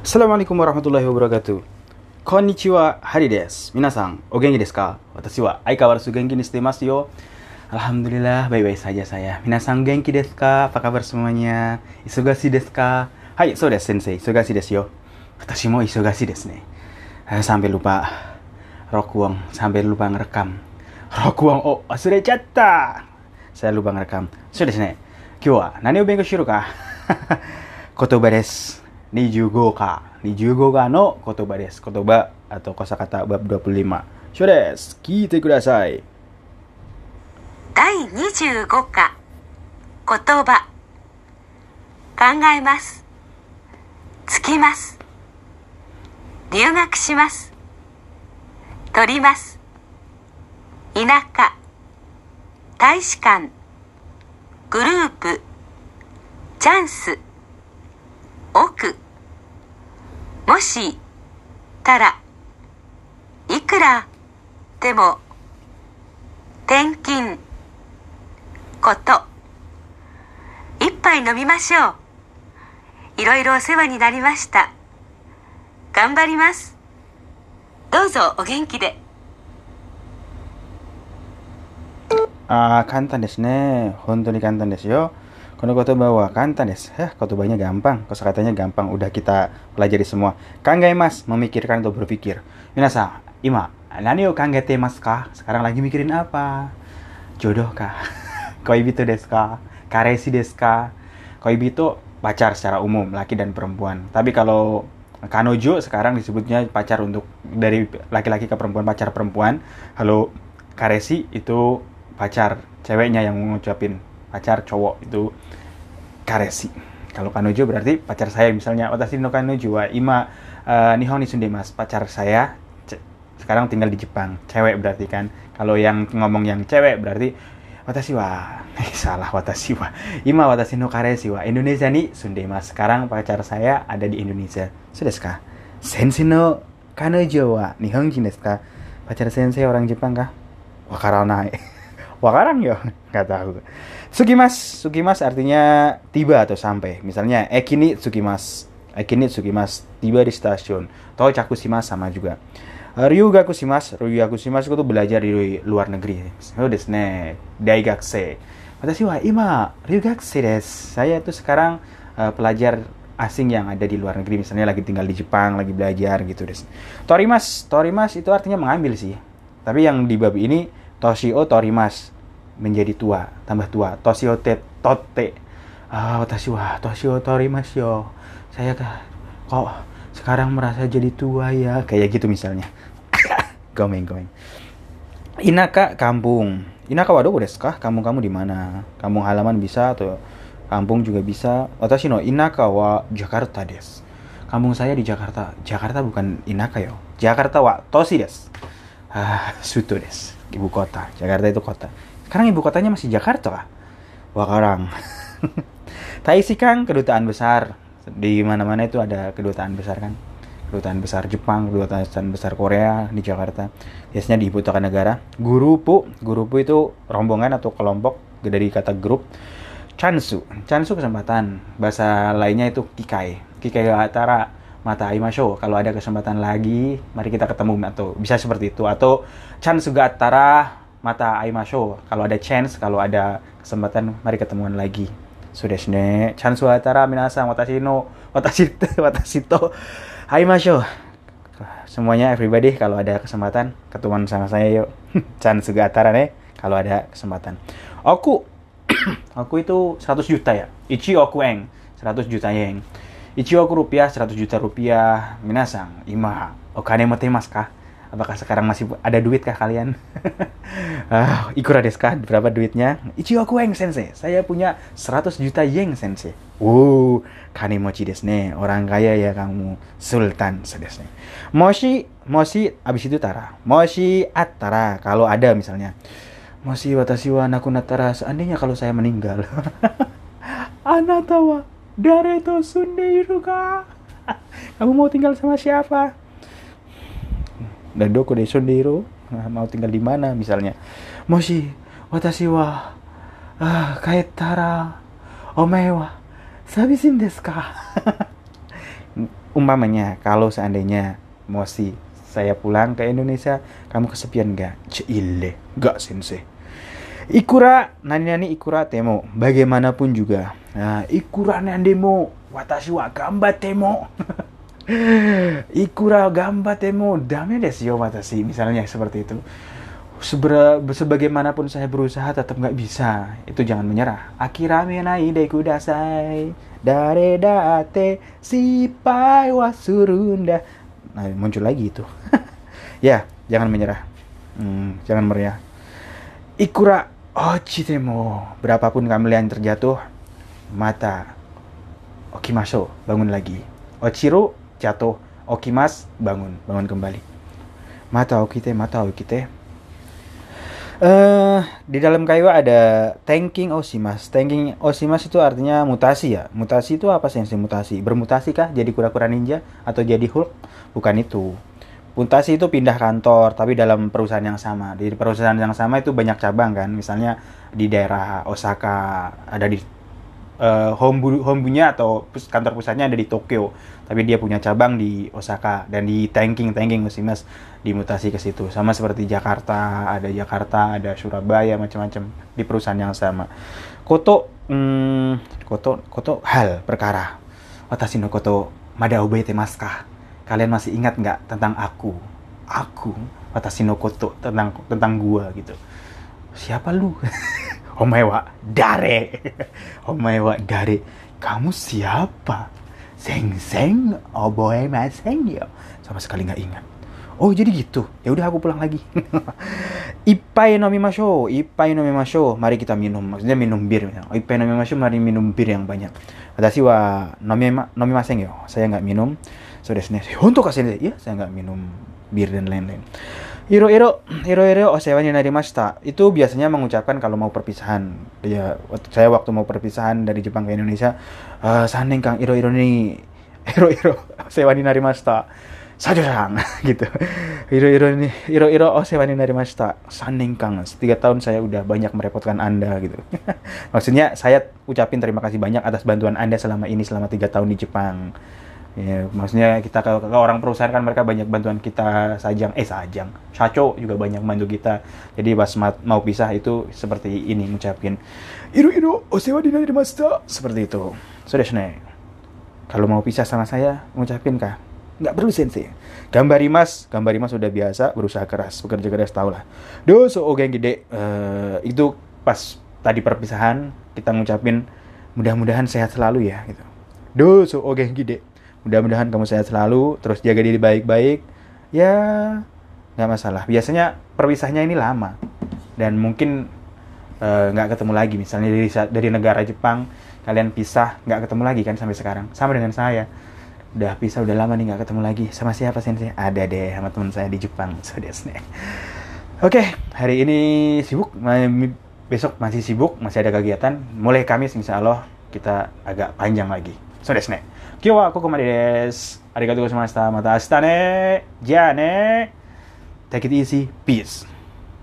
Assalamualaikum warahmatullahi wabarakatuh. Konnichiwa, Hari desu. Minasan, o genki desu ka? Watashi wa aikawarazu genki ni shitemasu yo. Alhamdulillah, baik-baik saja saya. Minasan genki desu ka? Apa kabar semuanya? Isogashi desu ka? Hai, so desu sensei. Isogashi desu yo. Watashi mo isogashi desu ne. Sampai lupa rokuang, sampai lupa ngerekam. Rokuang o asurechatta. Saya lupa ngerekam. So desu ne. Kyou wa nani o benkyou shiru ka? Kotoba desu. Nijugo ka no kotoba desu. Kotoba atau kosakata bab 25. Shou desu. Kiite kudasai. Dai 25 ka. Kotoba. Kangaemasu. Tsukimasu. Ryugaku shimasu. Torimasu. Inaka. Taishikan. Grupu. Chansu. Oku, moshi, tara, ikura, demo, tenkin, koto, ippai nomimashou, iroiro o sewa ni narimashita, ganbarimasu, douzo o genki de. Ah, kantan desu ne, hontou ni kantan desu yo. Kono kotoba wa kantan desu. Kotobanya gampang, kosakatanya gampang, udah kita pelajari semua. Kangaimasu, memikirkan atau berpikir. Minasa, ima, nani o kangetemasu ka? Sekarang lagi mikirin apa? Jodoh kah? Koibito desu ka? Karesi desu ka? Koibito pacar secara umum, laki dan perempuan. Tapi kalau kanojo sekarang disebutnya pacar untuk dari laki-laki ke perempuan, pacar perempuan. Halo, karesi itu pacar ceweknya yang mengucapin. Pacar cowok itu karesi. Kalau kanojo berarti pacar saya misalnya. Watashi no kanojo wa ima nihon ni sundemas. Pacar saya sekarang tinggal di Jepang. Cewek berarti kan. Kalau yang ngomong yang cewek berarti watashi wa. Salah watashi wa. Ima watashi no karesi wa Indonesia ni sundemas. Sekarang pacar saya ada di Indonesia. Sudah suka. Sensei no kanojo wa nihonjin desu ka? Pacar sensei orang Jepang kah? Wakaranai. Wakarang yo, nggak tahu. Tsukimasu artinya tiba atau sampai. Misalnya Eki ni tsukimasu tiba di stasiun. Tochaku shimasu sama juga. Ryugaku shimasu itu belajar di luar negeri. So desu ne, daigakusei. Watashi wa ima ryugakusei desu. Saya itu sekarang pelajar asing yang ada di luar negeri. Misalnya lagi tinggal di Jepang, lagi belajar gitu desu. Torimasu itu artinya mengambil sih. Tapi yang di bab ini Toshio torimasu, menjadi tua, tambah tua. Toshio totte. Watashi wa Toshio torimasu yo. Saya kok sekarang merasa jadi tua ya. Kayak gitu misalnya. Gomeng. Inaka kampung. Inaka wa doko desu ka? Kampung kamu di mana? Kampung halaman bisa atau kampung juga bisa. Watashi no inaka wa Jakarta desu. Kampung saya di Jakarta. Jakarta bukan inaka yo. Jakarta wa Toshi desu. Suto desu. Ibu kota, Jakarta itu kota. Sekarang ibu kotanya masih Jakarta kah? Wakarang. Taisi kan kedutaan besar. Di mana-mana itu ada kedutaan besar kan. Kedutaan besar Jepang, kedutaan besar Korea di Jakarta. Biasanya di ibu kota negara. Gurupu itu rombongan atau kelompok dari kata grup. Chansu kesempatan. Bahasa lainnya itu Kikai Gatara. Mataimasho, kalau ada kesempatan lagi, mari kita ketemu atau bisa seperti itu atau chance gatara mataimasho. Kalau ada chance, kalau ada kesempatan, mari ketemuan lagi. So desu ne, chance gatara minasan watashi to aimasho. Semuanya everybody kalau ada kesempatan ketemuan sama saya yuk. Chance gatara ne, kalau ada kesempatan. Aku itu 100 juta ya. Ichi oku yen, 100 juta yen. Ichioku rupiah, 100 juta rupiah. Minasang, ima, okane motemasu ka? Apakah sekarang masih ada duit kah kalian? Ikura desu ka? Berapa duitnya? Ichioku yen sensei, saya punya 100 juta yen sensei. Kane mochi desu ne, orang kaya ya kamu. Sultan desu ne. Moshi, abis itu tara. Moshi atara, kalau ada misalnya. Moshi watashi wa nakunatara, seandainya kalau saya meninggal. Anata wa Dareto sundeiru ka? Kamu mau tinggal sama siapa? Dado kode sundeiru. Mau tinggal di mana misalnya? Moshi watashi wa kaettara omae wa sabisin desu ka? Umpamanya kalau seandainya Mosi, saya pulang ke Indonesia, kamu kesepian gak? Ceile, gak sensei. Ikura, nani-nani ikura temo. Bagaimanapun juga. Nah, ikura nandemo, watashi wa gamba temo. Ikura gamba temo, dame desu yo watashi. Misalnya seperti itu. Sebagaimanapun saya berusaha tetap gak bisa. Itu jangan menyerah. Akira menai deku dasai. Dare date sipai wasurunda. Nah, muncul lagi itu. Ya, jangan menyerah. Jangan meriah. Ikura ochitemo. Berapapun kalian terjatuh, mata. Okimasho, bangun lagi. Ochiro, jatuh. Okimas, bangun. Bangun kembali. Mata okite, mata okite. Di dalam Kaiwa ada tanking oshimas. Tanking oshimas itu artinya mutasi ya. Mutasi itu apa sih? Mutasi. Bermutasi kah? Jadi kura-kura ninja atau jadi Hulk? Bukan itu. Mutasi itu pindah kantor tapi dalam perusahaan yang sama. Di perusahaan yang sama itu banyak cabang kan. Misalnya di daerah Osaka ada di hombunya atau kantor pusatnya ada di Tokyo. Tapi dia punya cabang di Osaka dan di tanking oshimas dimutasi ke situ. Sama seperti Jakarta, ada Surabaya, macam-macam di perusahaan yang sama. Koto hal perkara. Watashi no koto mada obaete masu ka? Kalian masih ingat enggak tentang aku? Aku watashi no koto tentang gua gitu. Siapa lu? Omae wa dare. Omae wa dare. Kamu siapa? Seng-seng oboe maseng yo. Sama sekali gak ingat. Oh jadi gitu. Ya udah aku pulang lagi. Ippai no mimasho. Mari kita minum. Maksudnya minum bir. Ippai no mimasho. Mari minum bir yang banyak. Watashi wa nomimaseng yo. Saya gak minum. So desne. Honto ka sensei. Iya saya gak minum bir dan lain-lain. Iro-iro osewa ni narimashita. Itu biasanya mengucapkan kalau mau perpisahan. Ya, saya waktu mau perpisahan dari Jepang ke Indonesia, saneng kang iro-iro osewa ni narimashita. Sajorang gitu. Iro-iro osewa ni narimashita. Saneng kang. 3 tahun saya udah banyak merepotkan Anda gitu. Maksudnya saya ucapin terima kasih banyak atas bantuan Anda selama ini selama 3 tahun di Jepang. Ya, maksudnya kita ke orang perusahaan kan mereka banyak bantuan kita, Saco juga banyak bantu kita. Jadi pas mau pisah itu seperti ini ngucapin iru-iru osewa ni narimashita seperti itu. So desne. Kalau mau pisah sama saya ngucapin kah? Enggak perlu sensei. Gambarimas sudah biasa, berusaha keras, bekerja keras tahulah. Doso oge yang gede. Itu pas tadi perpisahan kita ngucapin mudah-mudahan sehat selalu ya gitu. Doso oge yang gede. Mudah-mudahan kamu sehat selalu, terus jaga diri baik-baik. Ya, nggak masalah. Biasanya perpisahnya ini lama dan mungkin nggak ketemu lagi. Misalnya dari negara Jepang kalian pisah nggak ketemu lagi kan sampai sekarang. Sama dengan saya, udah pisah udah lama nih nggak ketemu lagi. Sama siapa sensei? Ada deh sama teman saya di Jepang. So that's next. Oke, hari ini sibuk. Besok masih sibuk, masih ada kegiatan. Mulai Kamis insya Allah kita agak panjang lagi. So that's next. 今日はここまでです。ありがとうございました。また明日ね。じゃあね。Take it easy. Peace.